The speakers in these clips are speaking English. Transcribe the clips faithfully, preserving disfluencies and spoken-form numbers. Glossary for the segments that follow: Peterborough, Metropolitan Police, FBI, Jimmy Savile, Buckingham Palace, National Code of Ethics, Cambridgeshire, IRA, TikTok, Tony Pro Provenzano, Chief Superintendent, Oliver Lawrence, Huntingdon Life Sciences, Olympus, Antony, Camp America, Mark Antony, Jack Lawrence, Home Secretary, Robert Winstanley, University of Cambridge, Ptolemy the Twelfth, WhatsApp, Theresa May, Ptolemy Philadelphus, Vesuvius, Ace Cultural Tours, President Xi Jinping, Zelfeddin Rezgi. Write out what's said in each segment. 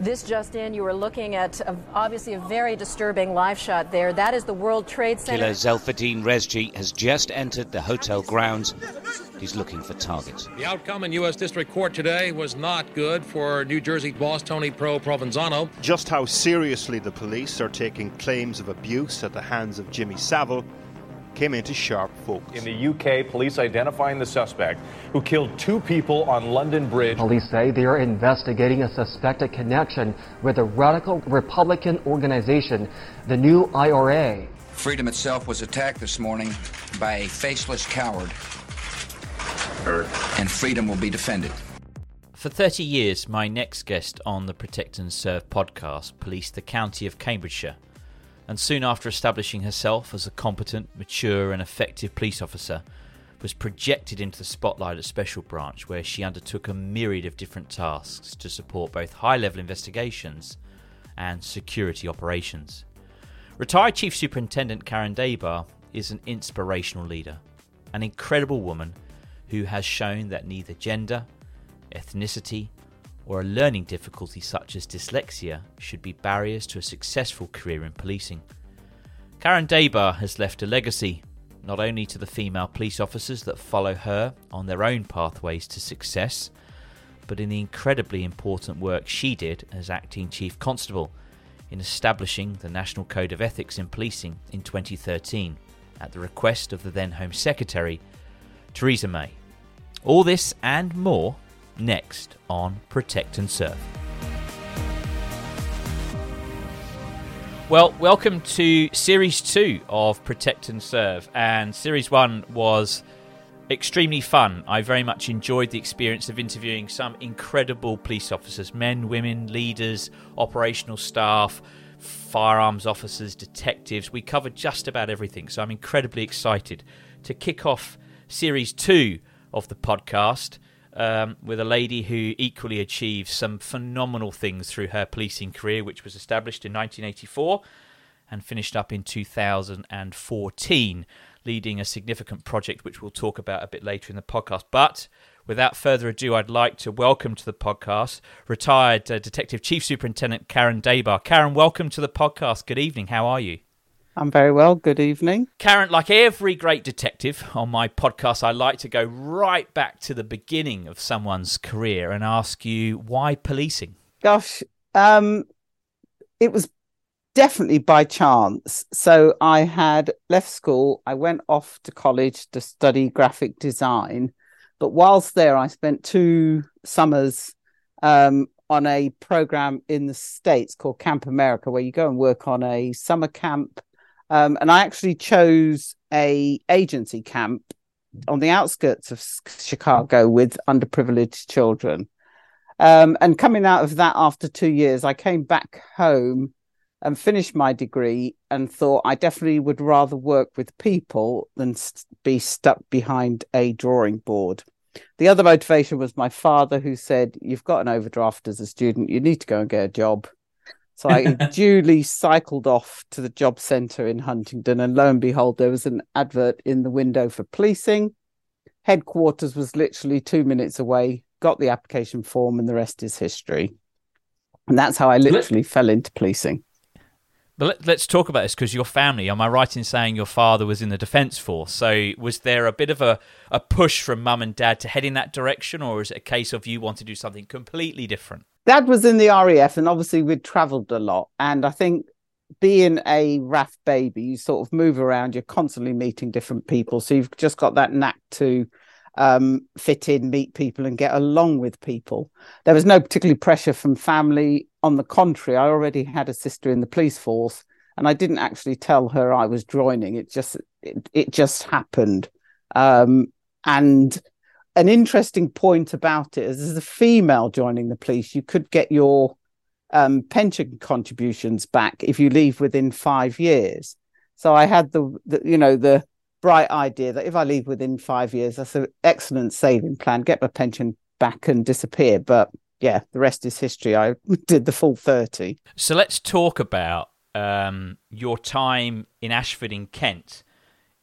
This just in, you were looking at a, obviously a very disturbing live shot there. That is the World Trade Center. Killer Zelfeddin Rezgi has just entered the hotel grounds. He's looking for targets. The outcome in U S District Court today was not good for New Jersey boss Tony Pro Provenzano. Just how seriously the police are taking claims of abuse at the hands of Jimmy Savile came into sharp focus. In the U K, police identifying the suspect who killed two people on London Bridge. Police say they are investigating a suspected connection with a radical Republican organization, the New I R A. Freedom itself was attacked this morning by a faceless coward, and freedom will be defended. For thirty years, my next guest on the Protect and Serve podcast policed the county of Cambridgeshire. And soon after establishing herself as a competent, mature and effective police officer, was projected into the spotlight at Special Branch, where she undertook a myriad of different tasks to support both high-level investigations and security operations. Retired Chief Superintendent Karen Daber is an inspirational leader, an incredible woman who has shown that neither gender, ethnicity, or a learning difficulty such as dyslexia should be barriers to a successful career in policing. Karen Daber has left a legacy, not only to the female police officers that follow her on their own pathways to success, but in the incredibly important work she did as Acting Chief Constable in establishing the National Code of Ethics in Policing in twenty thirteen at the request of the then Home Secretary, Theresa May. All this and more next on Protect and Serve. Well, welcome to Series two of Protect and Serve. And Series one was extremely fun. I very much enjoyed the experience of interviewing some incredible police officers, men, women, leaders, operational staff, firearms officers, detectives. We covered just about everything. So I'm incredibly excited to kick off Series two of the podcast Um, with a lady who equally achieved some phenomenal things through her policing career, which was established in nineteen eighty-four and finished up in two thousand fourteen, leading a significant project which we'll talk about a bit later in the podcast. But without further ado, I'd like to welcome to the podcast retired uh, Detective Chief Superintendent Karen Daber. Karen, welcome to the podcast. Good evening. How are you? I'm very well. Good evening. Karen, like every great detective on my podcast, I like to go right back to the beginning of someone's career and ask you, why policing? Gosh, um, it was definitely by chance. So I had left school. I went off to college to study graphic design. But whilst there, I spent two summers um on a program in the States called Camp America, where you go and work on a summer camp. Um, and I actually chose a agency camp on the outskirts of Chicago with underprivileged children. Um, and coming out of that after two years, I came back home and finished my degree and thought I definitely would rather work with people than be stuck behind a drawing board. The other motivation was my father, who said, "You've got an overdraft as a student, you need to go and get a job." So I duly cycled off to the job centre in Huntingdon, and lo and behold, there was an advert in the window for policing. Headquarters was literally two minutes away, got the application form, and the rest is history. And that's how I literally fell into policing. But let's talk about this, because your family, am I right in saying your father was in the Defence Force? So was there a bit of a, a push from mum and dad to head in that direction, or is it a case of you want to do something completely different? Dad was in the R A F, and obviously we'd travelled a lot. And I think being a R A F baby, you sort of move around, you're constantly meeting different people. So you've just got that knack to um, fit in, meet people and get along with people. There was no particular pressure from family. On the contrary, I already had a sister in the police force, and I didn't actually tell her I was joining. It just it, it just happened. Um, and an interesting point about it is, as a female joining the police, you could get your um, pension contributions back if you leave within five years. So I had the, the you know the bright idea that if I leave within five years, that's an excellent saving plan. Get my pension back and disappear, but. Yeah, the rest is history. I did the full thirty. So let's talk about um, your time in Ashford in Kent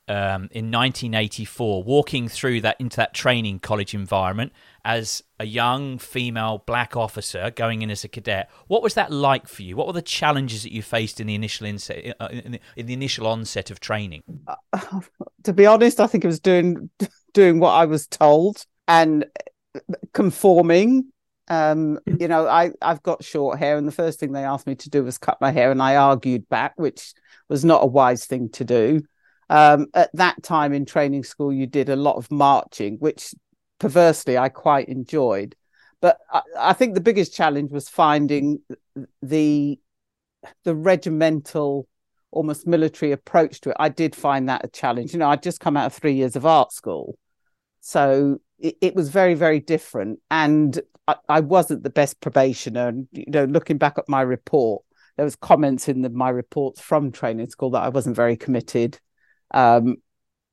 um, in nineteen eighty-four, walking through that into that training college environment as a young female black officer going in as a cadet. What was that like for you? What were the challenges that you faced in the initial inset, uh, in, the, in the initial onset of training? Uh, to be honest, I think it was doing doing what I was told and conforming. Um, you know, I, I've got short hair, and the first thing they asked me to do was cut my hair, and I argued back, which was not a wise thing to do. Um, at that time in training school, you did a lot of marching, which perversely I quite enjoyed. But I, I think the biggest challenge was finding the the regimental, almost military approach to it. I did find that a challenge. You know, I'd just come out of three years of art school. So it, it was very, very different. And I, I wasn't the best probationer. And, you know, looking back at my report, there was comments in the, my reports from training school that I wasn't very committed. Um,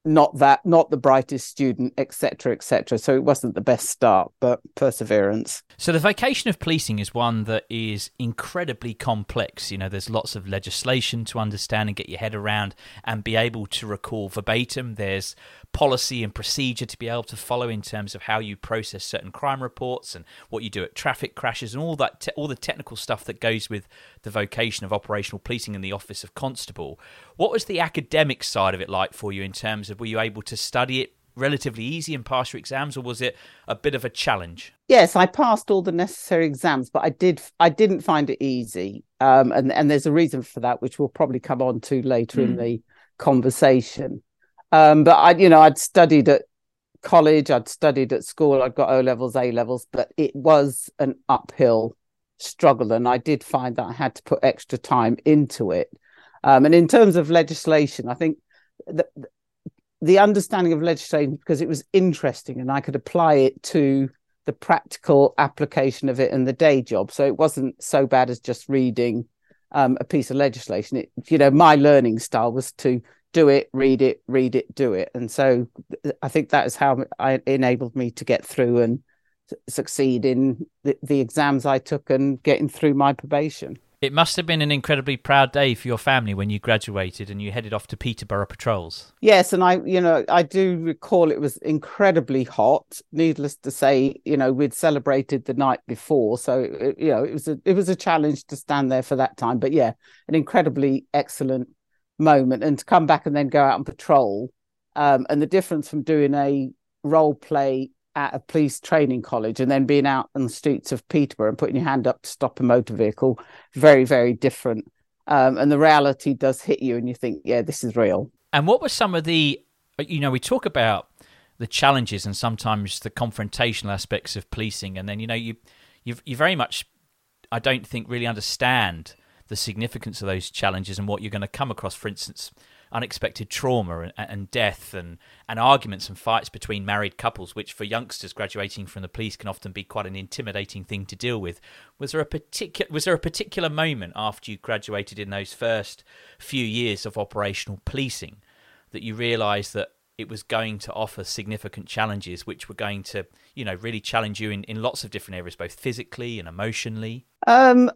not that, not the brightest student, et cetera, et cetera. So it wasn't the best start, but perseverance. So the vocation of policing is one that is incredibly complex. You know, there's lots of legislation to understand and get your head around and be able to recall verbatim. There's policy and procedure to be able to follow in terms of how you process certain crime reports and what you do at traffic crashes and all that, te- all the technical stuff that goes with the vocation of operational policing and the office of constable. What was the academic side of it like for you in terms of, were you able to study it relatively easy and pass your exams, or was it a bit of a challenge? Yes, I passed all the necessary exams, but I did I didn't find it easy. Um, and, and there's a reason for that, which we'll probably come on to later mm. in the conversation. Um, but I, you know, I'd studied at college, I'd studied at school, I'd got O levels, A levels, but it was an uphill struggle, and I did find that I had to put extra time into it. Um, and in terms of legislation, I think the, the understanding of legislation, because it was interesting, and I could apply it to the practical application of it in the day job, so it wasn't so bad as just reading um, a piece of legislation. It, you know, my learning style was to do it, read it, read it, do it. And so I think that is how I enabled me to get through and succeed in the, the exams I took and getting through my probation. It must have been an incredibly proud day for your family when you graduated and you headed off to Peterborough patrols. Yes, and I, you know, I do recall it was incredibly hot. Needless to say, you know, we'd celebrated the night before, so it, you know, it was a, it was a challenge to stand there for that time. But yeah, an incredibly excellent moment, and to come back and then go out and patrol, um, and the difference from doing a role play at a police training college and then being out on the streets of Peterborough and putting your hand up to stop a motor vehicle, very, very different. Um, and the reality does hit you and you think, yeah, this is real. And what were some of the, you know, we talk about the challenges and sometimes the confrontational aspects of policing, and then, you know, you you you very much, I don't think, really understand the significance of those challenges and what you're going to come across. For instance, unexpected trauma and, and death and, and arguments and fights between married couples, which for youngsters graduating from the police can often be quite an intimidating thing to deal with. Was there a particular was there a particular moment after you graduated in those first few years of operational policing that you realised that it was going to offer significant challenges, which were going to, you know, really challenge you in, in lots of different areas, both physically and emotionally? Um,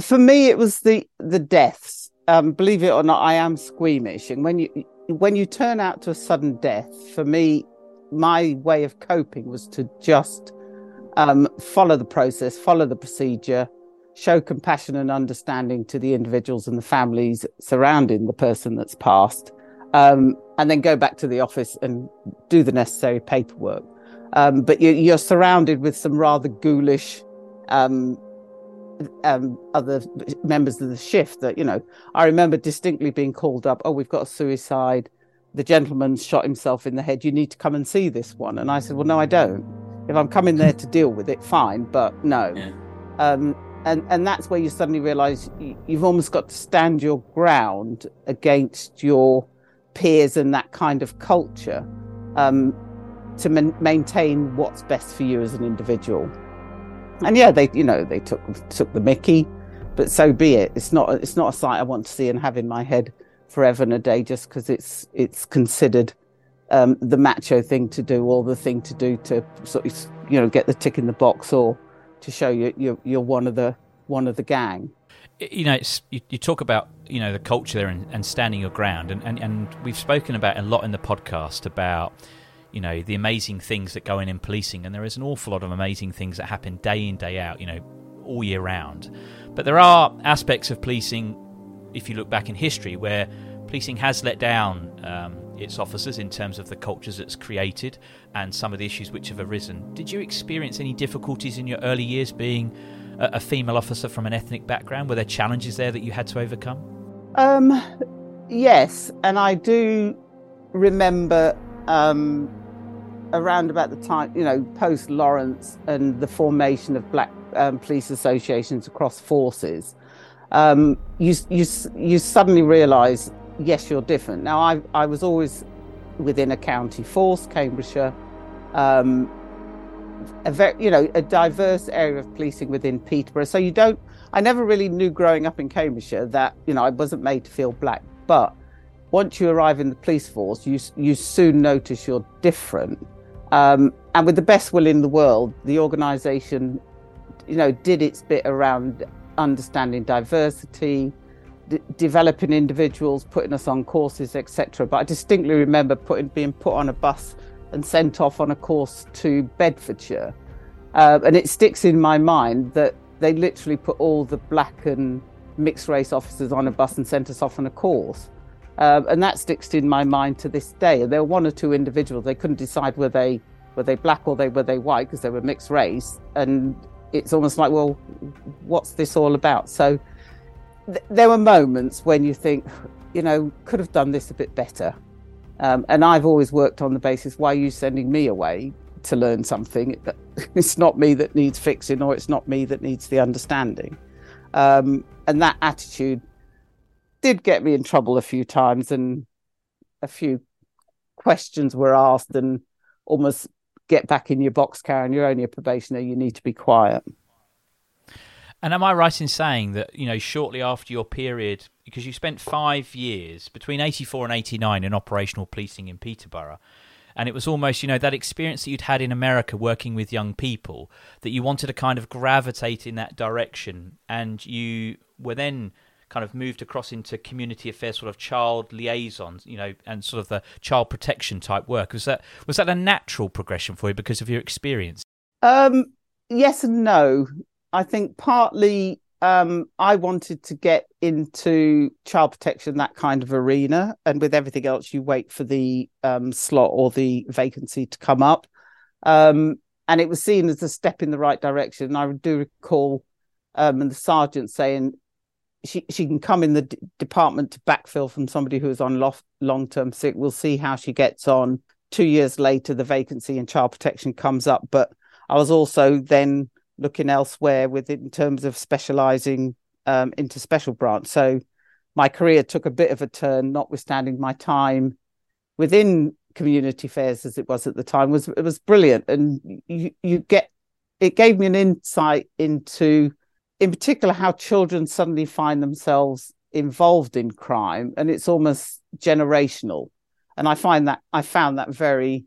for me, it was the the deaths. Um, believe it or not, I am squeamish. And when you when you turn out to a sudden death, for me, my way of coping was to just um, follow the process, follow the procedure, show compassion and understanding to the individuals and the families surrounding the person that's passed. Um, and then go back to the office and do the necessary paperwork. Um, but you, you're surrounded with some rather ghoulish um, um, other members of the shift that, you know, I remember distinctly being called up, oh, we've got a suicide. The gentleman shot himself in the head. You need to come and see this one. And I said, well, no, I don't. If I'm coming there to deal with it, fine, but no. Yeah. Um, and, and that's where you suddenly realise you, you've almost got to stand your ground against your peers and that kind of culture um, to man- maintain what's best for you as an individual. And yeah, they you know they took took the mickey, but so be it. It's not it's not a sight I want to see and have in my head forever and a day just because it's it's considered um, the macho thing to do or the thing to do to sort of you know get the tick in the box or to show you you're, you're one of the one of the gang. You know, it's, you, you talk about, you know, the culture there and, and standing your ground. And, and, and we've spoken about a lot in the podcast about, you know, the amazing things that go in in policing. And there is an awful lot of amazing things that happen day in, day out, you know, all year round. But there are aspects of policing, if you look back in history, where policing has let down um, its officers in terms of the cultures it's created and some of the issues which have arisen. Did you experience any difficulties in your early years being a female officer from an ethnic background? Were there challenges there that you had to overcome? Um, yes, and I do remember um, around about the time, you know, post-Lawrence and the formation of black um, police associations across forces, um, you, you, you suddenly realise, yes, you're different. Now, I, I was always within a county force, Cambridgeshire, um, a very, you know, a diverse area of policing within Peterborough. So you don't, I never really knew growing up in Cambridgeshire that, you know, I wasn't made to feel black. But once you arrive in the police force, you you soon notice you're different. Um, and with the best will in the world, the organisation, you know, did its bit around understanding diversity, d- developing individuals, putting us on courses, et cetera. But I distinctly remember putting being put on a bus and sent off on a course to Bedfordshire. Uh, and it sticks in my mind that they literally put all the black and mixed race officers on a bus and sent us off on a course. Uh, and that sticks in my mind to this day. There were one or two individuals, they couldn't decide were they were they black or they were they white because they were mixed race. And it's almost like, well, what's this all about? So th- there were moments when you think, you know, could have done this a bit better. Um, and I've always worked on the basis, why are you sending me away to learn something? It's not me that needs fixing, or it's not me that needs the understanding. Um, and that attitude did get me in trouble a few times, and a few questions were asked and almost, get back in your box, Karen, you're only a probationer, you need to be quiet. And am I right in saying that, you know, shortly after your period, because you spent five years between eighty-four and eighty-nine in operational policing in Peterborough, and it was almost, you know, that experience that you'd had in America working with young people, that you wanted to kind of gravitate in that direction, and you were then kind of moved across into community affairs, sort of child liaisons, you know, and sort of the child protection type work. Was that was that a natural progression for you because of your experience? Um, yes and no. I think partly um, I wanted to get into child protection, that kind of arena. And with everything else, you wait for the um, slot or the vacancy to come up. Um, and it was seen as a step in the right direction. And I do recall um, and the sergeant saying she, she can come in the d- department to backfill from somebody who is on lof- long-term sick. We'll see how she gets on. Two years later, the vacancy in child protection comes up. But I was also then looking elsewhere with it in terms of specialising um, into Special Branch. So my career took a bit of a turn, notwithstanding my time within community affairs as it was at the time, was it was brilliant. And you, you get, it gave me an insight into, in particular, how children suddenly find themselves involved in crime, and it's almost generational. And I find that I found that very,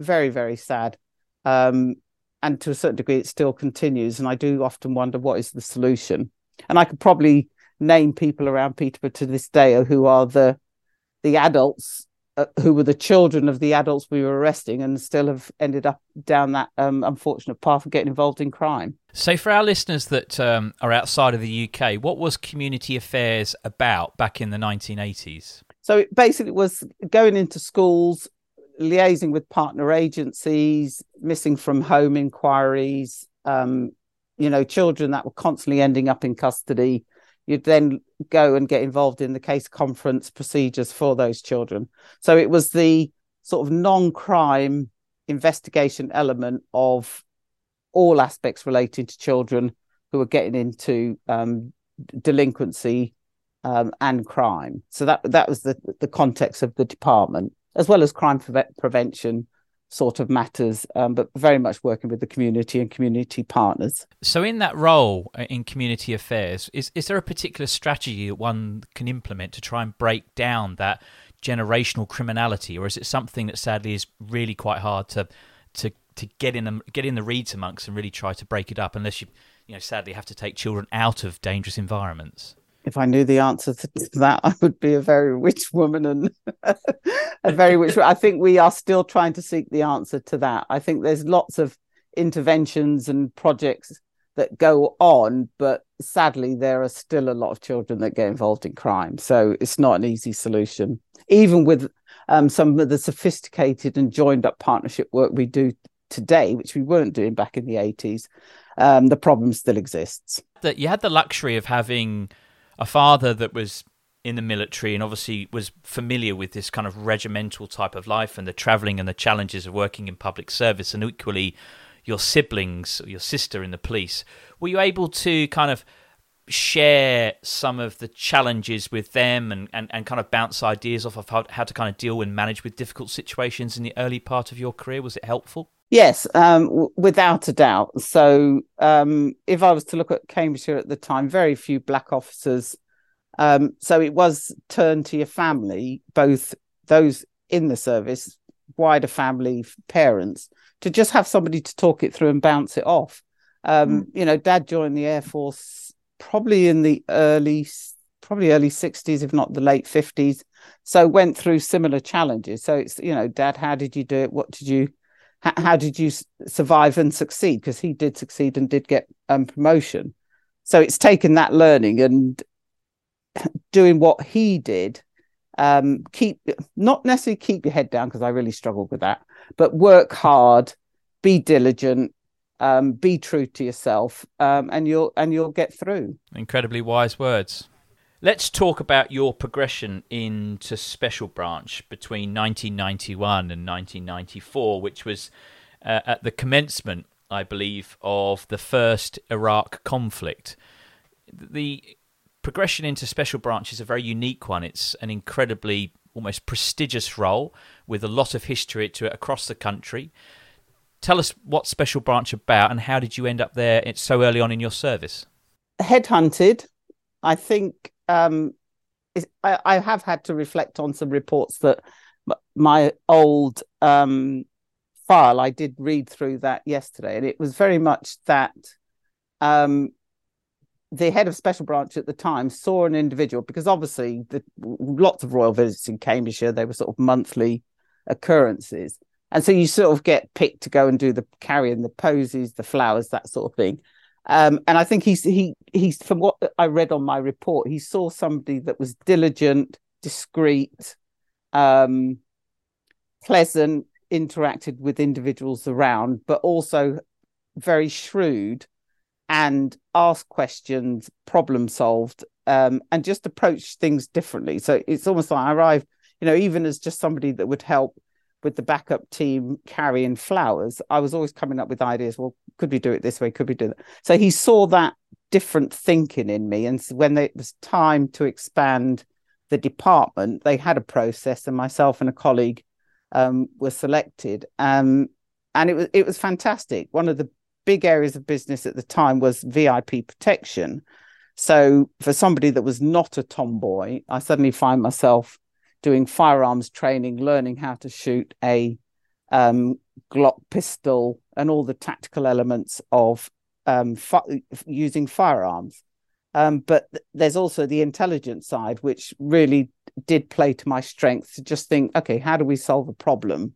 very, very sad. Um, and to a certain degree, it still continues. And I do often wonder, what is the solution? And I could probably name people around Peterborough to this day who are the the adults, uh, who were the children of the adults we were arresting, and still have ended up down that um, unfortunate path of getting involved in crime. So for our listeners that um, are outside of the U K, what was community affairs about back in the nineteen eighties? So it basically was going into schools, liaising with partner agencies, missing from home inquiries, um, you know, children that were constantly ending up in custody. You'd then go and get involved in the case conference procedures for those children. So it was the sort of non-crime investigation element of all aspects relating to children who are getting into um, delinquency um, and crime. So that that was the, the context of the department, as well as crime pre- prevention sort of matters, um, but very much working with the community and community partners. So in that role in community affairs, is, is there a particular strategy that one can implement to try and break down that generational criminality, or is it something that sadly is really quite hard to to to get in them, get in the reeds amongst and really try to break it up, unless you you know sadly have to take children out of dangerous environments? If I knew the answer to that, I would be a very rich woman and a very rich. I think we are still trying to seek the answer to that. I think there's lots of interventions and projects that go on, but sadly, there are still a lot of children that get involved in crime. So it's not an easy solution, even with um, some of the sophisticated and joined up partnership work we do today, which we weren't doing back in the eighties. Um, the problem still exists. That you had the luxury of having a father that was in the military and obviously was familiar with this kind of regimental type of life and the travelling and the challenges of working in public service, and equally your siblings, your sister in the police. Were you able to kind of share some of the challenges with them and, and, and kind of bounce ideas off of how, how to kind of deal and manage with difficult situations in the early part of your career? Was it helpful? Yes, um, w- without a doubt. So um, if I was to look at Cambridgeshire at the time, very few black officers. Um, so it was turn to your family, both those in the service, wider family, parents, to just have somebody to talk it through and bounce it off. Um, mm. You know, Dad joined the Air Force probably in the early, probably early sixties, if not the late fifties. So went through similar challenges. So it's, you know, Dad, how did you do it? What did you How did you survive and succeed? Because he did succeed and did get um, promotion. So it's taken that learning and doing what he did. Um, keep not necessarily keep your head down, because I really struggled with that, but work hard, be diligent, um, be true to yourself, um, and you'll and you'll get through. Incredibly wise words. Let's talk about your progression into Special Branch between nineteen ninety-one and nineteen ninety-four, which was uh, at the commencement, I believe, of the first Iraq conflict. The progression into Special Branch is a very unique one. It's an incredibly, almost prestigious role with a lot of history to it across the country. Tell us what Special Branch about, and how did you end up there so early on in your service? Headhunted, I think. Um, I, I have had to reflect on some reports that my old um, file, I did read through that yesterday, and it was very much that um, the head of Special Branch at the time saw an individual, because obviously the, lots of royal visits in Cambridgeshire, they were sort of monthly occurrences. And so you sort of get picked to go and do the carrying the posies, the flowers, that sort of thing. Um, and I think he's, he, he's, from what I read on my report, he saw somebody that was diligent, discreet, um, pleasant, interacted with individuals around, but also very shrewd and asked questions, problem solved, um, and just approached things differently. So it's almost like I arrived, you know, even as just somebody that would help with the backup team carrying flowers, I was always coming up with ideas. Well, could we do it this way? Could we do that? So he saw that different thinking in me. And so when it was time to expand the department, they had a process, and myself and a colleague um, were selected. Um, and it was it was fantastic. One of the big areas of business at the time was V I P protection. So for somebody that was not a tomboy, I suddenly find myself doing firearms training, learning how to shoot a um, Glock pistol and all the tactical elements of um, fi- using firearms. Um, but th- there's also the intelligence side, which really did play to my strength to just think, OK, how do we solve a problem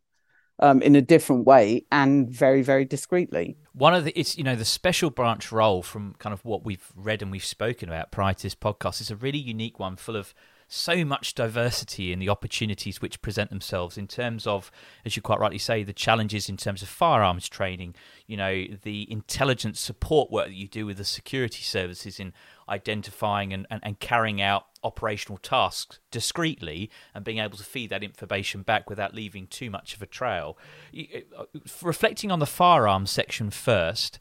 um, in a different way and very, very discreetly? One of the, it's, you know, the special branch role from kind of what we've read and we've spoken about prior to this podcast is a really unique one, full of so much diversity in the opportunities which present themselves in terms of, as you quite rightly say, the challenges in terms of firearms training, you know, the intelligence support work that you do with the security services in identifying and, and, and carrying out operational tasks discreetly and being able to feed that information back without leaving too much of a trail. Reflecting on the firearms section first,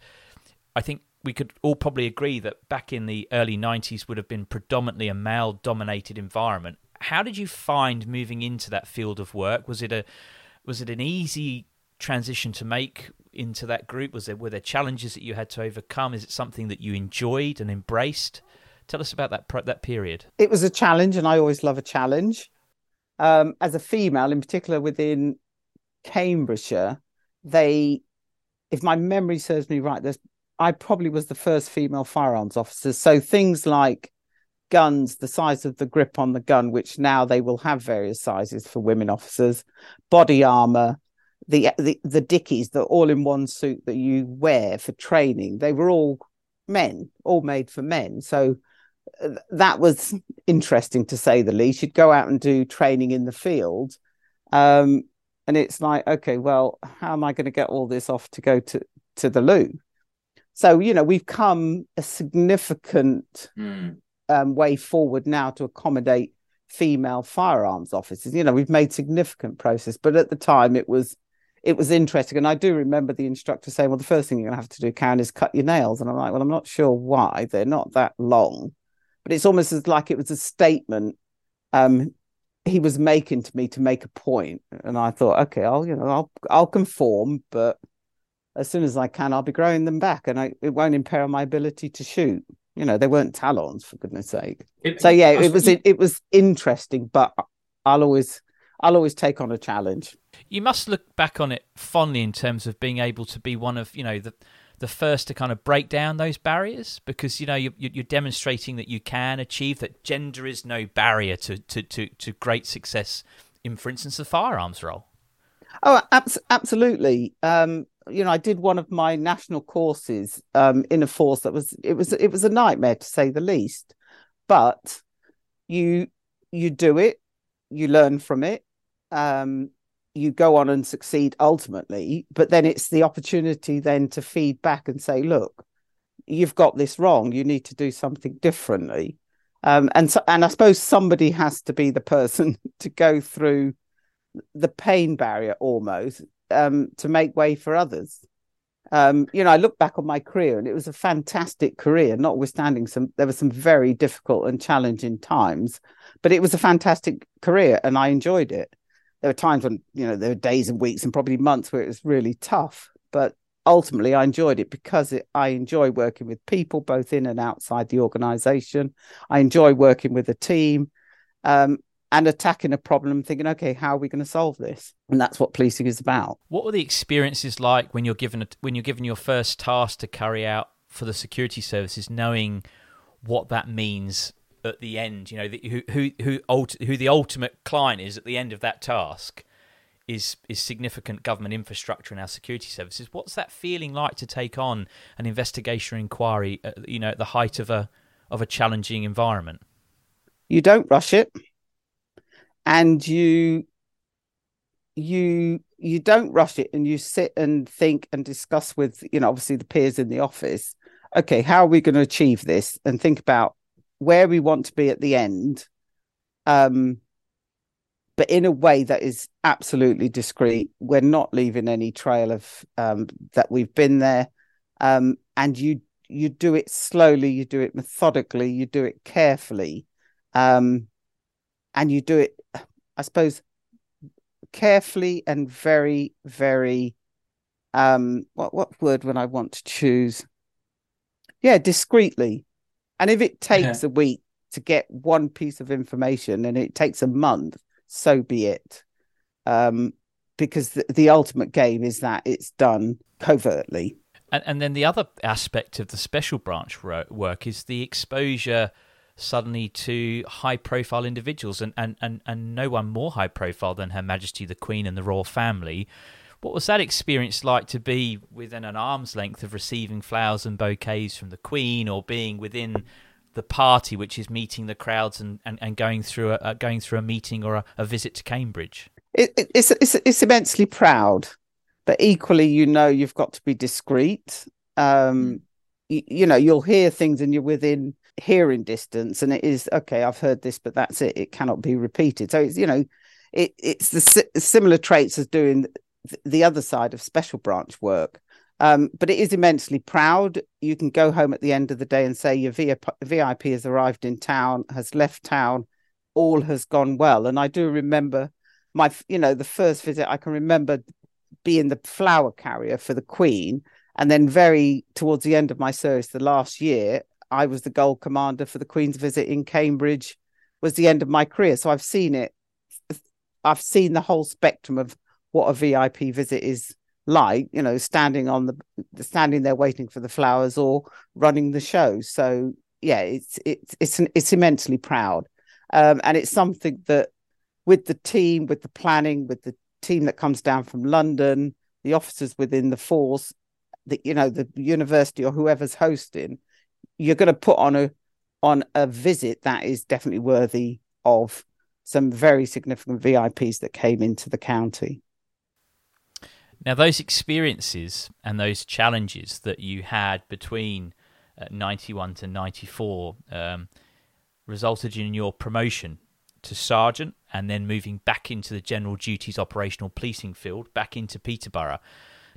I think we could all probably agree that back in the early nineties would have been predominantly a male-dominated environment. How did you find moving into that field of work? Was it a was it an easy transition to make into that group? Was there were there challenges that you had to overcome? Is it something that you enjoyed and embraced? Tell us about that that period. It was a challenge, and I always love a challenge. Um, as a female, in particular within Cambridgeshire, they, if my memory serves me right, there's I probably was the first female firearms officer. So things like guns, the size of the grip on the gun, which now they will have various sizes for women officers, body armour, the, the, the dickies, the all-in-one suit that you wear for training, they were all men, all made for men. So that was interesting, to say the least. You'd go out and do training in the field. Um, and it's like, okay, well, how am I going to get all this off to go to, to the loo? So, you know, we've come a significant mm. um, way forward now to accommodate female firearms officers. You know, we've made significant progress, but at the time it was it was interesting. And I do remember the instructor saying, well, the first thing you're going to have to do, Karen, is cut your nails. And I'm like, well, I'm not sure why. They're not that long. But it's almost as like it was a statement um, he was making to me to make a point. And I thought, OK, I'll, you know, I'll, I'll conform, but as soon as I can, I'll be growing them back, and I, it won't impair my ability to shoot. You know, they weren't talons, for goodness' sake. It, so yeah, it was it, it was interesting, but I'll always I'll always take on a challenge. You must look back on it fondly in terms of being able to be one of, you know, the the first to kind of break down those barriers, because, you know, you're, you're demonstrating that you can achieve that. Gender is no barrier to to to, to great success in, for instance, the firearms role. Oh, abs- absolutely. Um, you know, I did one of my national courses um, in a force that was it was it was a nightmare, to say the least. But you you do it, you learn from it, um, you go on and succeed ultimately. But then it's the opportunity then to feed back and say, look, you've got this wrong. You need to do something differently. Um, and so, and I suppose somebody has to be the person to go through the pain barrier almost um, to make way for others. Um, you know, I look back on my career and it was a fantastic career, notwithstanding some, there were some very difficult and challenging times, but it was a fantastic career and I enjoyed it. There were times when, you know, there were days and weeks and probably months where it was really tough, but ultimately I enjoyed it because it, I enjoy working with people, both in and outside the organisation. I enjoy working with a team. Um, And attacking a problem, thinking, okay, how are we going to solve this? And that's what policing is about. What were the experiences like when you're given a, when you're given your first task to carry out for the security services, knowing what that means at the end? You know, the, who who who ult, who the ultimate client is at the end of that task is is significant government infrastructure in our security services. What's that feeling like to take on an investigation or inquiry? At, you know, at the height of a of a challenging environment. You don't rush it. And you, you, you don't rush it, and you sit and think and discuss with, you know, obviously the peers in the office. Okay, how are we going to achieve this? And think about where we want to be at the end, um, but in a way that is absolutely discreet. We're not leaving any trail of um, that we've been there, um, and you you do it slowly, you do it methodically, you do it carefully. Um, and you do it, I suppose, carefully and very, very, um, what, what word would I want to choose? Yeah, discreetly. And if it takes yeah. a week to get one piece of information and it takes a month, so be it. Um, because the, the ultimate game is that it's done covertly. And, and then the other aspect of the special branch work is the exposure suddenly to high-profile individuals, and, and, and, and no one more high-profile than Her Majesty the Queen and the royal family. What was that experience like, to be within an arm's length of receiving flowers and bouquets from the Queen, or being within the party, which is meeting the crowds and, and, and going through a going through a meeting or a, a visit to Cambridge? It, it, it's, it's it's immensely proud, but equally, you know, you've got to be discreet. Um, you, you know, you'll hear things and you're within hearing distance, and it is, okay, I've heard this, but that's it. It cannot be repeated. So it's, you know, it it's the si- similar traits as doing th- the other side of special branch work. Um, but it is immensely proud. You can go home at the end of the day and say your V I P has arrived in town, has left town, all has gone well. And I do remember my, you know, the first visit, I can remember being the flower carrier for the Queen, and then very towards the end of my service, the last year, I was the gold commander for the Queen's visit in Cambridge. Was the end of my career. So I've seen it. I've seen the whole spectrum of what a V I P visit is like, you know, standing on the standing there waiting for the flowers or running the show. So, yeah, it's it's it's an, it's immensely proud. Um, and it's something that with the team, with the planning, with the team that comes down from London, the officers within the force, the, you know, the university or whoever's hosting, you're going to put on a on a visit that is definitely worthy of some very significant V I Ps that came into the county. Now, those experiences and those challenges that you had between uh, ninety-one to ninety-four um, resulted in your promotion to sergeant, and then moving back into the general duties operational policing field, back into Peterborough.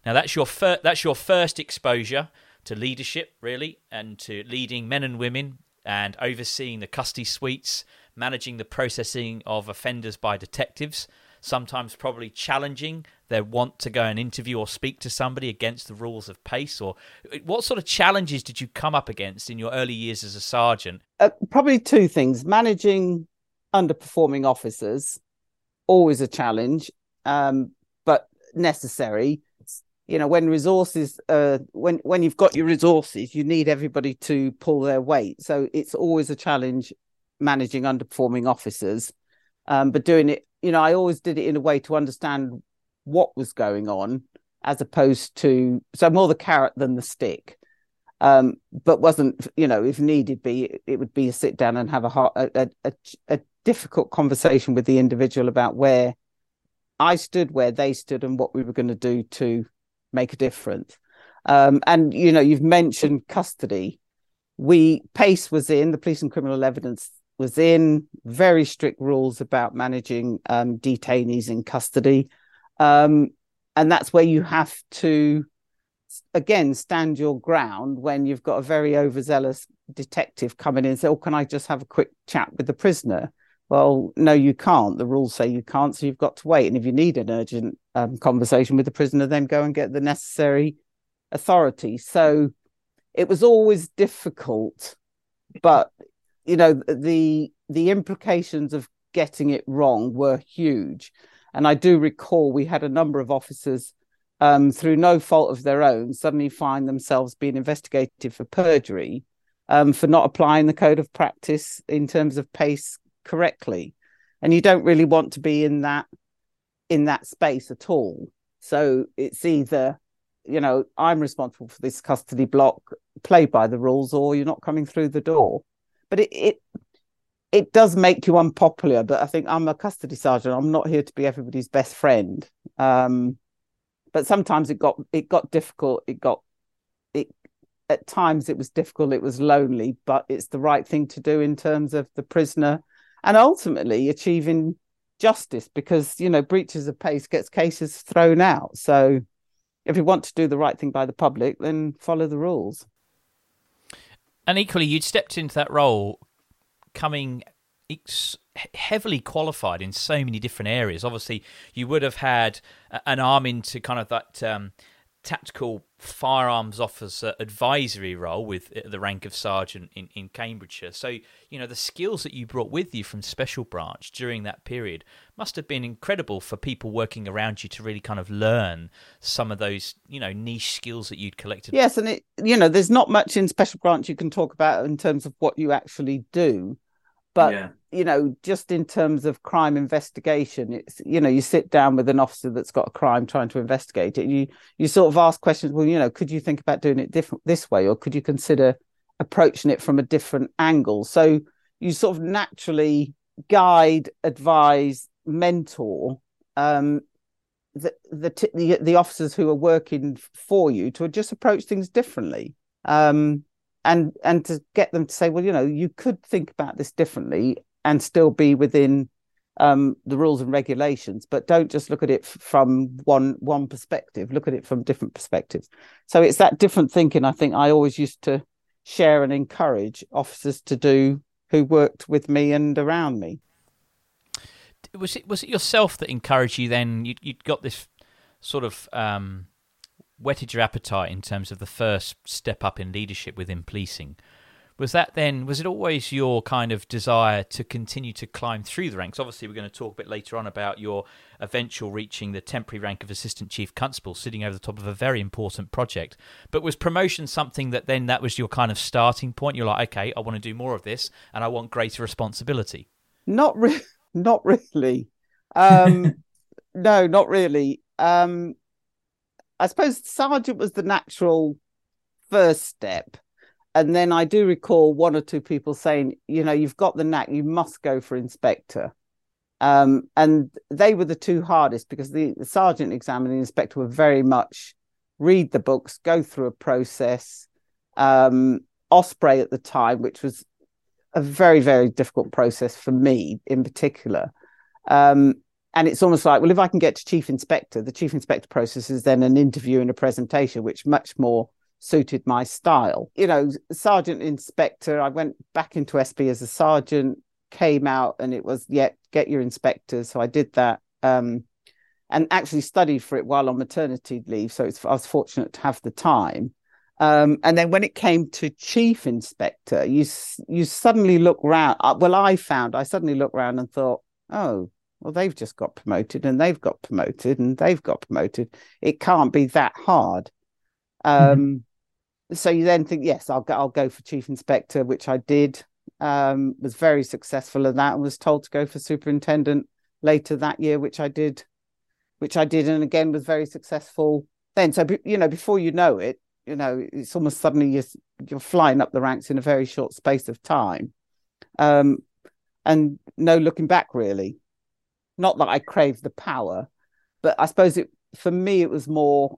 Now, that's your fir- that's your first exposure to leadership, really, and to leading men and women and overseeing the custody suites, managing the processing of offenders by detectives, sometimes probably challenging their want to go and interview or speak to somebody against the rules of PACE. Or what sort of challenges did you come up against in your early years as a sergeant? Uh, probably two things. Managing underperforming officers, always a challenge, um, but necessary. You know, when resources, uh, when when you've got your resources, you need everybody to pull their weight. So it's always a challenge managing underperforming officers. Um, but doing it, you know, I always did it in a way to understand what was going on, as opposed to, so more the carrot than the stick. Um, but wasn't, you know, if needed be, it would be a sit down and have a hard, a, a, a difficult conversation with the individual about where I stood, where they stood, and what we were going to do to make a difference. Um, and, you know, you've mentioned custody. We, PACE was in, the police and criminal evidence was in, very strict rules about managing um, detainees in custody. Um, and that's where you have to, again, stand your ground when you've got a very overzealous detective coming in and say, oh, can I just have a quick chat with the prisoner? Well, no, you can't. The rules say you can't, so you've got to wait. And if you need an urgent um, conversation with the prisoner, then go and get the necessary authority. So it was always difficult, but, you know, the the implications of getting it wrong were huge. And I do recall we had a number of officers, um, through no fault of their own, suddenly find themselves being investigated for perjury, um, for not applying the code of practice in terms of PACE correctly. And you don't really want to be in that in that space at all. So it's either, you know, I'm responsible for this custody block, play by the rules, or you're not coming through the door. But it it, it does make you unpopular. But I think I'm a custody sergeant, I'm not here to be everybody's best friend. Um, but sometimes it got it got difficult. It got it at times it was difficult. It was lonely, but it's the right thing to do in terms of the prisoner. And ultimately achieving justice, because, you know, breaches of PACE gets cases thrown out. So if you want to do the right thing by the public, then follow the rules. And equally, you'd stepped into that role coming ex- heavily qualified in so many different areas. Obviously, you would have had an arm into kind of that um, tactical firearms officer advisory role with the rank of sergeant in, in Cambridgeshire. So, you know, the skills that you brought with you from Special Branch during that period must have been incredible for people working around you to really kind of learn some of those, you know, niche skills that you'd collected. Yes, and, it, you know, there's not much in Special Branch you can talk about in terms of what you actually do. But, yeah. you know, just in terms of crime investigation, it's, you know, you sit down with an officer that's got a crime trying to investigate it. You you sort of ask questions, well, you know, could you think about doing it different this way, or could you consider approaching it from a different angle? So you sort of naturally guide, advise, mentor um, the, the, t- the the officers who are working for you to just approach things differently. Um And and to get them to say, well, you know, you could think about this differently and still be within um, the rules and regulations, but don't just look at it from one one perspective. Look at it from different perspectives. So it's that different thinking. I think I always used to share and encourage officers to do who worked with me and around me. Was it was it yourself that encouraged you? Then you you'd got this sort of. Um... whetted your appetite in terms of the first step up in leadership within policing. Was that then, was it always your kind of desire to continue to climb through the ranks? Obviously, we're going to talk a bit later on about your eventual reaching the temporary rank of Assistant Chief Constable, sitting over the top of a very important project. But was promotion something that then that was your kind of starting point? You're like, okay, I want to do more of this and I want greater responsibility. Not, re- not really. Um, no, not really. Um, I suppose sergeant was the natural first step. And then I do recall one or two people saying, you know, you've got the knack, you must go for inspector. Um, and they were the two hardest because the, the sergeant exam and the inspector were very much read the books, go through a process. Um, Osprey at the time, which was a very, very difficult process for me in particular. Um And it's almost like, well, if I can get to chief inspector, the chief inspector process is then an interview and a presentation, which much more suited my style. You know, sergeant inspector, I went back into S B as a sergeant, came out and it was, yeah, get your inspector. So I did that um, and actually studied for it while on maternity leave. So it's, I was fortunate to have the time. Um, and then when it came to chief inspector, you, you suddenly look round. Well, I found I suddenly looked round and thought, oh, well, they've just got promoted and they've got promoted and they've got promoted. It can't be that hard. Um, mm-hmm. So you then think, yes, I'll go, I'll go for chief inspector, which I did, um, was very successful in that and was told to go for superintendent later that year, which I did, which I did. And again, was very successful then. So, you know, before you know it, you know, it's almost suddenly you're, you're flying up the ranks in a very short space of time. Um, and no looking back, really. Not that I craved the power, but I suppose it for me, it was more,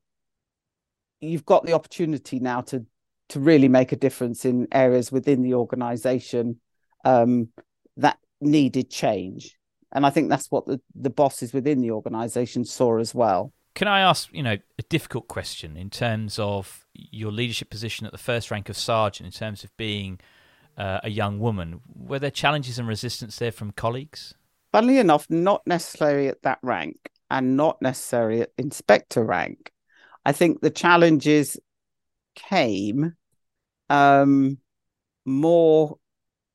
you've got the opportunity now to to really make a difference in areas within the organisation um, that needed change. And I think that's what the, the bosses within the organisation saw as well. Can I ask, you know, a difficult question in terms of your leadership position at the first rank of sergeant, in terms of being uh, a young woman? Were there challenges and resistance there from colleagues? Funnily enough, not necessarily at that rank and not necessarily at inspector rank. I think the challenges came um, more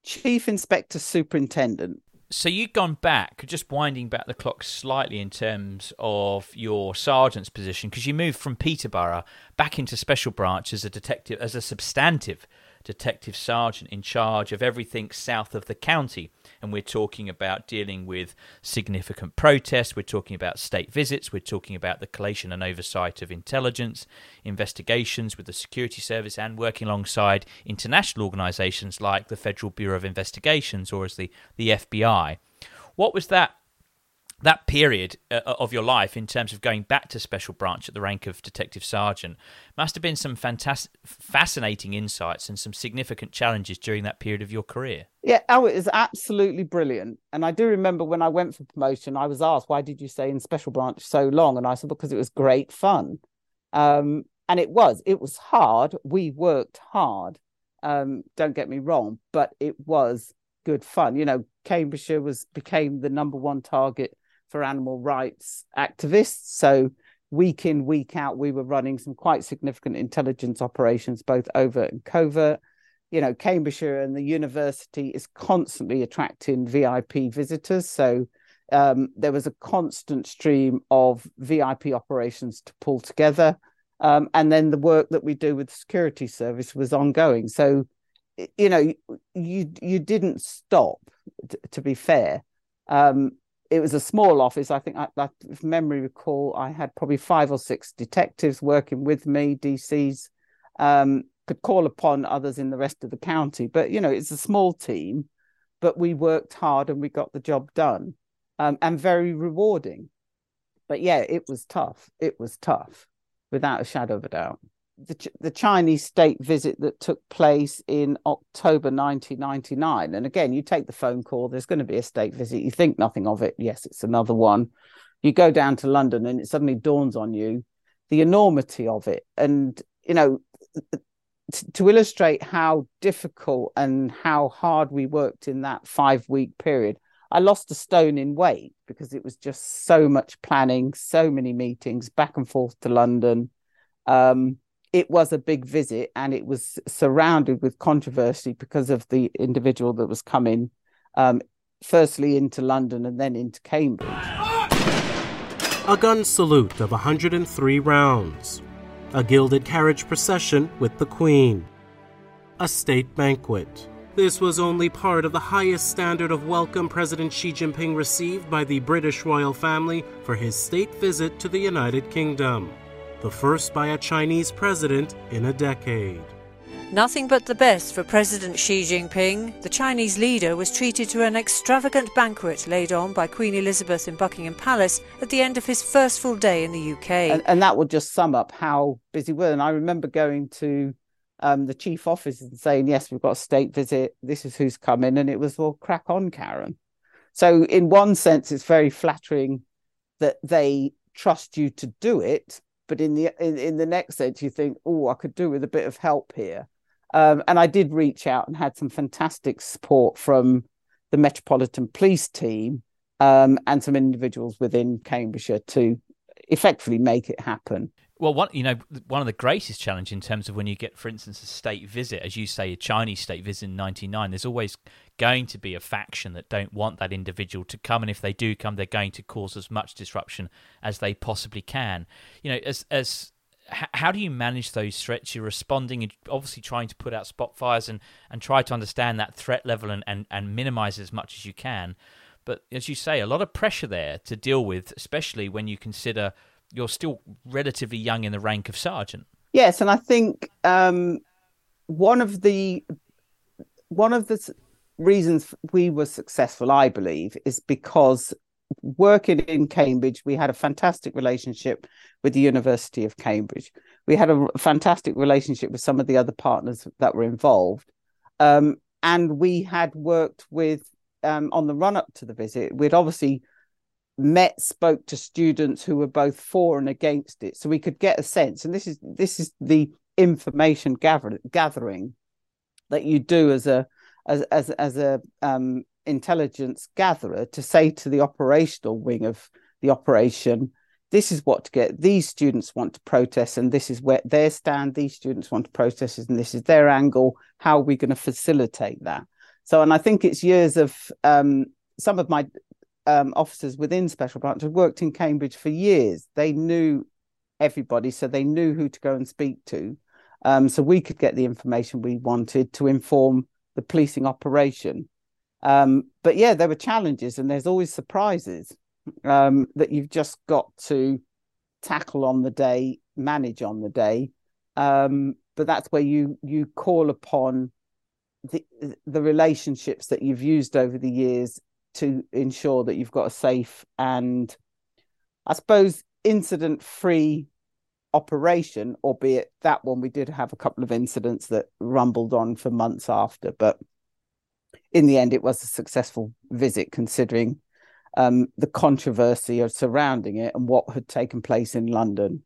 chief inspector, superintendent. So you'd gone back, just winding back the clock slightly in terms of your sergeant's position, because you moved from Peterborough back into Special Branch as a detective, as a substantive detective sergeant in charge of everything south of the county. And we're talking about dealing with significant protests, we're talking about state visits, we're talking about the collation and oversight of intelligence, investigations with the security service, and working alongside international organisations like the Federal Bureau of Investigations, or as the, the F B I. What was that that period of your life in terms of going back to Special Branch at the rank of detective sergeant? Must have been some fantastic, fascinating insights and some significant challenges during that period of your career. Yeah, oh, it was absolutely brilliant. And I do remember when I went for promotion, I was asked, why did you stay in Special Branch so long? And I said, because it was great fun. Um, and it was, it was hard. We worked hard. Um, don't get me wrong, but it was good fun. You know, Cambridgeshire was became the number one target for animal rights activists. So week in, week out, we were running some quite significant intelligence operations, both overt and covert. You know, Cambridgeshire and the university is constantly attracting V I P visitors. So um, there was a constant stream of V I P operations to pull together. Um, and then the work that we do with the security service was ongoing. So, you know, you you didn't stop, t- to be fair. Um, it was a small office. I think, I, I, if memory recall, I had probably five or six detectives working with me, D Cs, um, could call upon others in the rest of the county. But, you know, it's a small team, but we worked hard and we got the job done, um, and very rewarding. But, yeah, it was tough. It was tough, without a shadow of a doubt. The, the Chinese state visit that took place in October nineteen ninety-nine. And again, you take the phone call, there's going to be a state visit. You think nothing of it. Yes, it's another one. You go down to London and it suddenly dawns on you the enormity of it. And, you know, t- to illustrate how difficult and how hard we worked in that five-week period, I lost a stone in weight because it was just so much planning, so many meetings, back and forth to London. Um, It was a big visit and it was surrounded with controversy because of the individual that was coming, um, firstly into London and then into Cambridge. A gun salute of one hundred three rounds, a gilded carriage procession with the Queen, a state banquet. This was only part of the highest standard of welcome President Xi Jinping received by the British royal family for his state visit to the United Kingdom. The first by a Chinese president in a decade. Nothing but the best for President Xi Jinping. The Chinese leader was treated to an extravagant banquet laid on by Queen Elizabeth in Buckingham Palace at the end of his first full day in the U K. And, and that will just sum up how busy we were. And I remember going to um, the chief office and saying, yes, we've got a state visit. This is who's coming. And it was, well, crack on, Karen. So in one sense, it's very flattering that they trust you to do it. But in the in, in the next sense, you think, oh, I could do with a bit of help here. Um, and I did reach out and had some fantastic support from the Metropolitan Police team um, and some individuals within Cambridgeshire to effectively make it happen. Well, one, you know, one of the greatest challenges in terms of when you get, for instance, a state visit, as you say, a Chinese state visit in ninety-nine, there's always going to be a faction that don't want that individual to come. And if they do come, they're going to cause as much disruption as they possibly can. You know, as as h- how do you manage those threats? You're responding and obviously trying to put out spot fires and, and try to understand that threat level and, and, and minimize as much as you can. But as you say, a lot of pressure there to deal with, especially when you consider you're still relatively young in the rank of sergeant. Yes, and I think um, one of the one of the reasons we were successful, I believe, is because working in Cambridge, we had a fantastic relationship with the University of Cambridge. We had a fantastic relationship with some of the other partners that were involved, um, and we had worked with um, on the run-up to the visit. We'd obviously met, spoke to students who were both for and against it, so we could get a sense. And this is this is the information gather, gathering that you do as a as as as a um, intelligence gatherer to say to the operational wing of the operation, this is what to get. These students want to protest, and this is where they stand. These students want to protest, and this is their angle. How are we going to facilitate that? So, and I think it's years of um, some of my Um, officers within Special Branch had worked in Cambridge for years. They knew everybody, so they knew who to go and speak to. Um, so we could get the information we wanted to inform the policing operation. Um, but yeah, there were challenges, and there's always surprises um, that you've just got to tackle on the day, manage on the day. Um, but that's where you you call upon the the relationships that you've used over the years to ensure that you've got a safe and, I suppose, incident-free operation, albeit that one we did have a couple of incidents that rumbled on for months after. But in the end, it was a successful visit, considering um, the controversy surrounding it and what had taken place in London.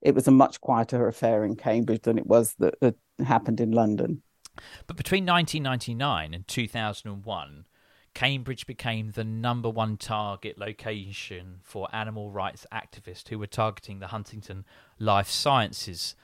It was a much quieter affair in Cambridge than it was that had happened in London. But between nineteen ninety-nine and two thousand one... Cambridge became the number one target location for animal rights activists who were targeting the Huntingdon Life Sciences.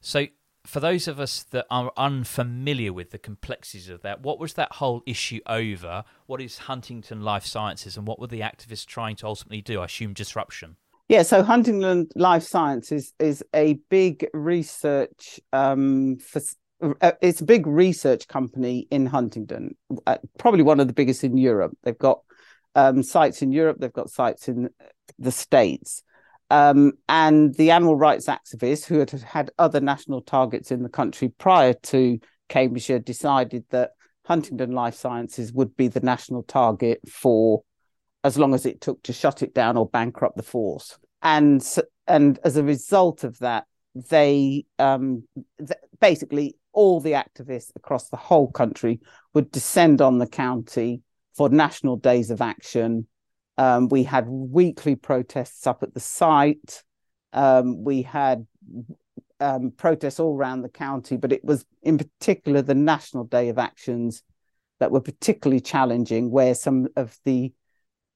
So for those of us that are unfamiliar with the complexities of that, what was that whole issue over? What is Huntingdon Life Sciences and what were the activists trying to ultimately do? I assume disruption. Yeah, so Huntingdon Life Sciences is a big research um, for, uh, it's a big research company in Huntingdon, uh, probably one of the biggest in Europe. They've got um, sites in Europe, they've got sites in the States. Um, and the animal rights activists who had had other national targets in the country prior to Cambridgeshire decided that Huntingdon Life Sciences would be the national target for as long as it took to shut it down or bankrupt the force. And and as a result of that, they um, th- basically all the activists across the whole country would descend on the county for national days of action. Um, we had weekly protests up at the site. Um, we had um, protests all around the county, but it was in particular the National Day of Actions that were particularly challenging, where some of the,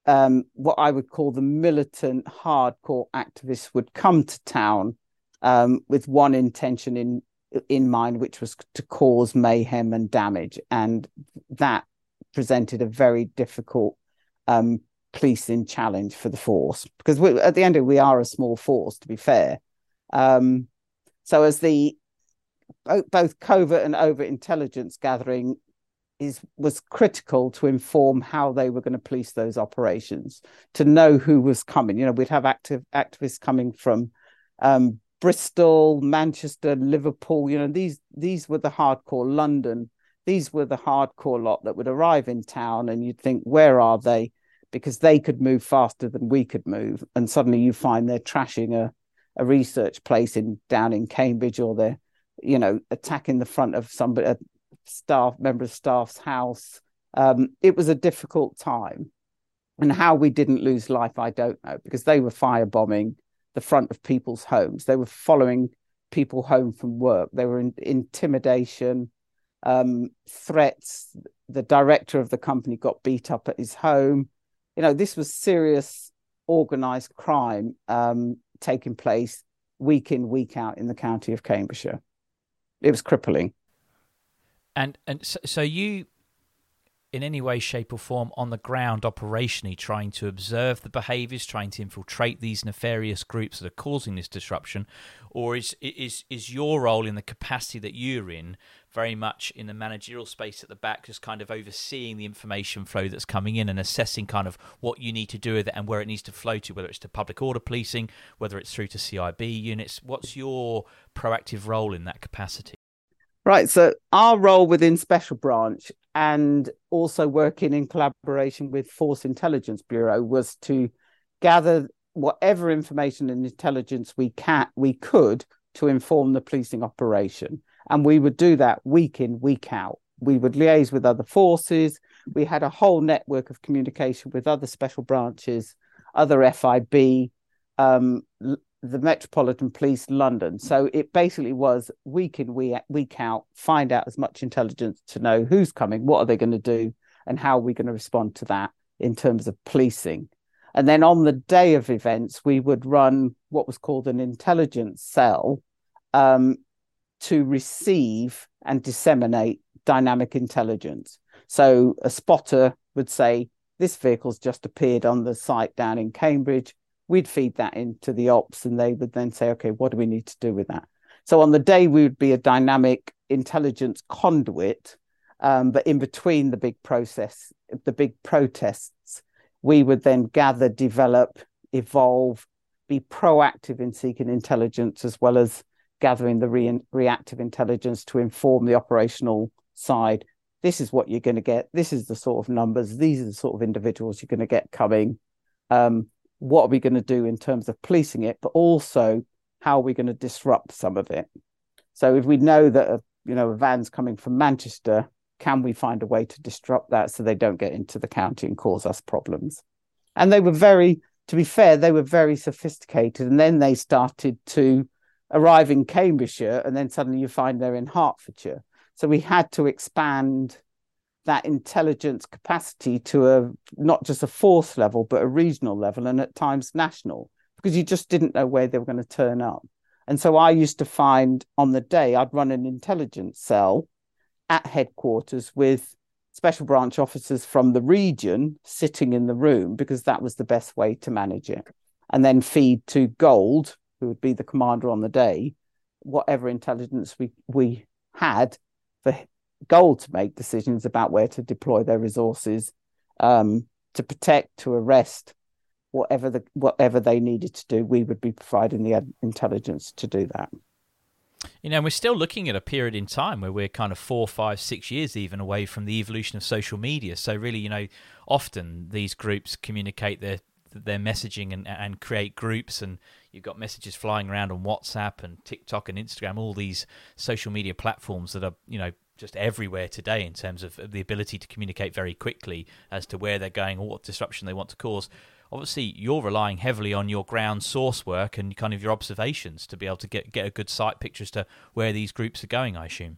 um, what I would call the militant hardcore activists would come to town um, with one intention in, in mind, which was to cause mayhem and damage. And that presented a very difficult um policing challenge for the force, because we, at the end of it, we are a small force, to be fair. Um, so as the both covert and overt intelligence gathering is was critical to inform how they were going to police those operations, to know who was coming. You know, we'd have active activists coming from um, Bristol, Manchester, Liverpool. You know, these these were the hardcore London. These were the hardcore lot that would arrive in town, and you'd think, where are they? Because they could move faster than we could move. And suddenly you find they're trashing a, a research place in down in Cambridge, or they're, you know, attacking the front of somebody, a staff member of staff's house. Um, it was a difficult time. And how we didn't lose life, I don't know, because they were firebombing the front of people's homes. They were following people home from work. They were in intimidation, um, threats. The director of the company got beat up at his home. You know, this was serious organised crime um, taking place week in, week out in the county of Cambridgeshire. It was crippling. And and so, so you, in any way, shape or form, on the ground operationally trying to observe the behaviours, trying to infiltrate these nefarious groups that are causing this disruption, or is is is your role in the capacity that you're in very much in the managerial space at the back, just kind of overseeing the information flow that's coming in and assessing kind of what you need to do with it and where it needs to flow to, whether it's to public order policing, whether it's through to C I B units? What's your proactive role in that capacity? Right, so our role within Special Branch and also working in collaboration with Force Intelligence Bureau was to gather whatever information and intelligence we can, we could to inform the policing operation. And we would do that week in, week out. We would liaise with other forces. We had a whole network of communication with other special branches, other F I B, um, the Metropolitan Police, London. So it basically was week in, week out, find out as much intelligence to know who's coming, what are they going to do, and how are we going to respond to that in terms of policing. And then on the day of events, we would run what was called an intelligence cell, um, to receive and disseminate dynamic intelligence. So a spotter would say, this vehicle's just appeared on the site down in Cambridge. We'd feed that into the ops and they would then say, okay, what do we need to do with that? So on the day, we would be a dynamic intelligence conduit, um, but in between the big process, the big protests, we would then gather, develop, evolve, be proactive in seeking intelligence as well as gathering the re- reactive intelligence to inform the operational side. This is what you're going to get. This is the sort of numbers. These are the sort of individuals you're going to get coming. Um, what are we going to do in terms of policing it, but also how are we going to disrupt some of it? So if we know that a, you know, a van's coming from Manchester, can we find a way to disrupt that so they don't get into the county and cause us problems? And they were very, to be fair, they were very sophisticated. And then they started to arrive in Cambridgeshire and then suddenly you find they're in Hertfordshire. So we had to expand that intelligence capacity to a not just a force level, but a regional level, and at times national, because you just didn't know where they were going to turn up. And so I used to find on the day I'd run an intelligence cell at headquarters with special branch officers from the region sitting in the room, because that was the best way to manage it, and then feed to Gold, who would be the commander on the day, whatever intelligence we, we had for Gold to make decisions about where to deploy their resources, um, to protect, to arrest, whatever the whatever they needed to do, we would be providing the intelligence to do that. You know, and we're still looking at a period in time where we're kind of four, five, six years even away from the evolution of social media. So really, you know, often these groups communicate their their messaging and, and create groups, and you've got messages flying around on WhatsApp and TikTok and Instagram, all these social media platforms that are, you know, just everywhere today in terms of the ability to communicate very quickly as to where they're going or what disruption they want to cause. Obviously, you're relying heavily on your ground source work and kind of your observations to be able to get, get a good sight picture as to where these groups are going, I assume.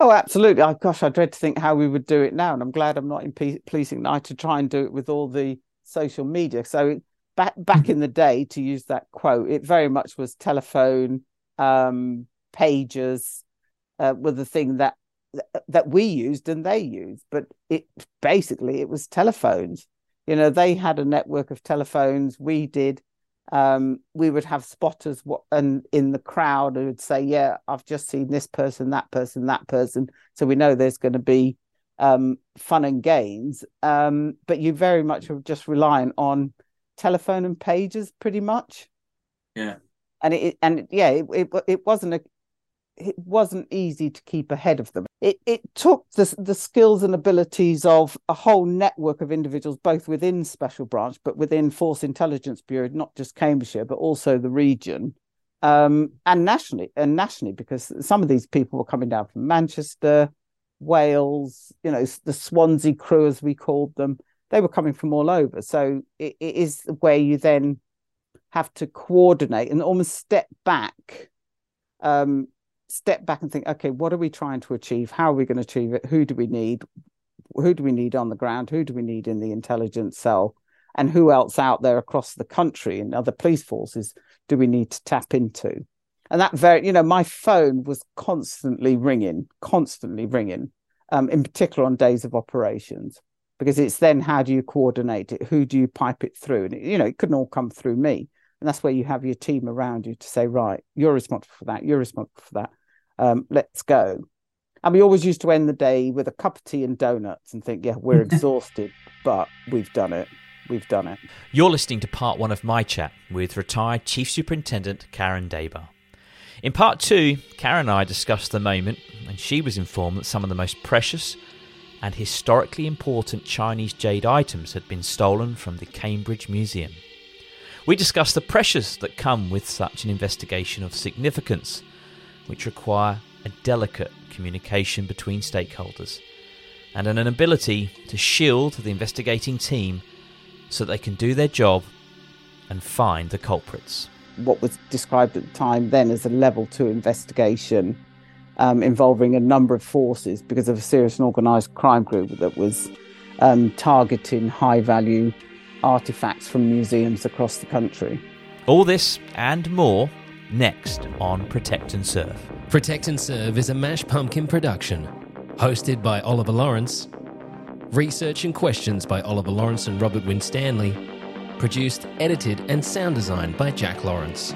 Oh, absolutely. Oh, gosh, I dread to think how we would do it now. And I'm glad I'm not in P- policing now to try and do it with all the social media. So back, back in the day, to use that quote, it very much was telephone, um, pages uh, were the thing that that we used and they used. But it basically it was telephones. You know, they had a network of telephones. We did. Um, we would have spotters what, and in the crowd who would say, yeah, I've just seen this person, that person, that person. So we know there's going to be um, fun and games. Um, but you very much are just relying on telephone and pages pretty much. Yeah. And it and yeah, it it, it wasn't a it wasn't easy to keep ahead of them. It it took the, the skills and abilities of a whole network of individuals, both within Special Branch, but within Force Intelligence Bureau, not just Cambridgeshire, but also the region, um, and nationally, and nationally, because some of these people were coming down from Manchester, Wales, you know, the Swansea crew, as we called them. They were coming from all over. So it, it is where you then have to coordinate and almost step back, um, step back and think, okay, what are we trying to achieve? How are we going to achieve it? Who do we need? Who do we need on the ground? Who do we need in the intelligence cell? And who else out there across the country and other police forces do we need to tap into? And that very, you know, my phone was constantly ringing, constantly ringing, um, in particular on days of operations, because it's then how do you coordinate it? Who do you pipe it through? And, it, you know, it couldn't all come through me. And that's where you have your team around you to say, right, you're responsible for that. You're responsible for that. Um, let's go. And we always used to end the day with a cup of tea and donuts and think, yeah, we're exhausted, but we've done it. We've done it. You're listening to part one of my chat with retired Chief Superintendent Karen Daber. In part two, Karen and I discussed the moment, and she was informed that some of the most precious and historically important Chinese jade items had been stolen from the Cambridge Museum. We discuss the pressures that come with such an investigation of significance, which require a delicate communication between stakeholders and an ability to shield the investigating team so they can do their job and find the culprits. What was described at the time then as a level two investigation um, involving a number of forces because of a serious and organised crime group that was um, targeting high-value artifacts from museums across the country. All this and more next on Protect and Serve. Protect and Serve is a Mash Pumpkin production, hosted by Oliver Lawrence, research and questions by Oliver Lawrence and Robert Winstanley, produced, edited and sound designed by Jack Lawrence.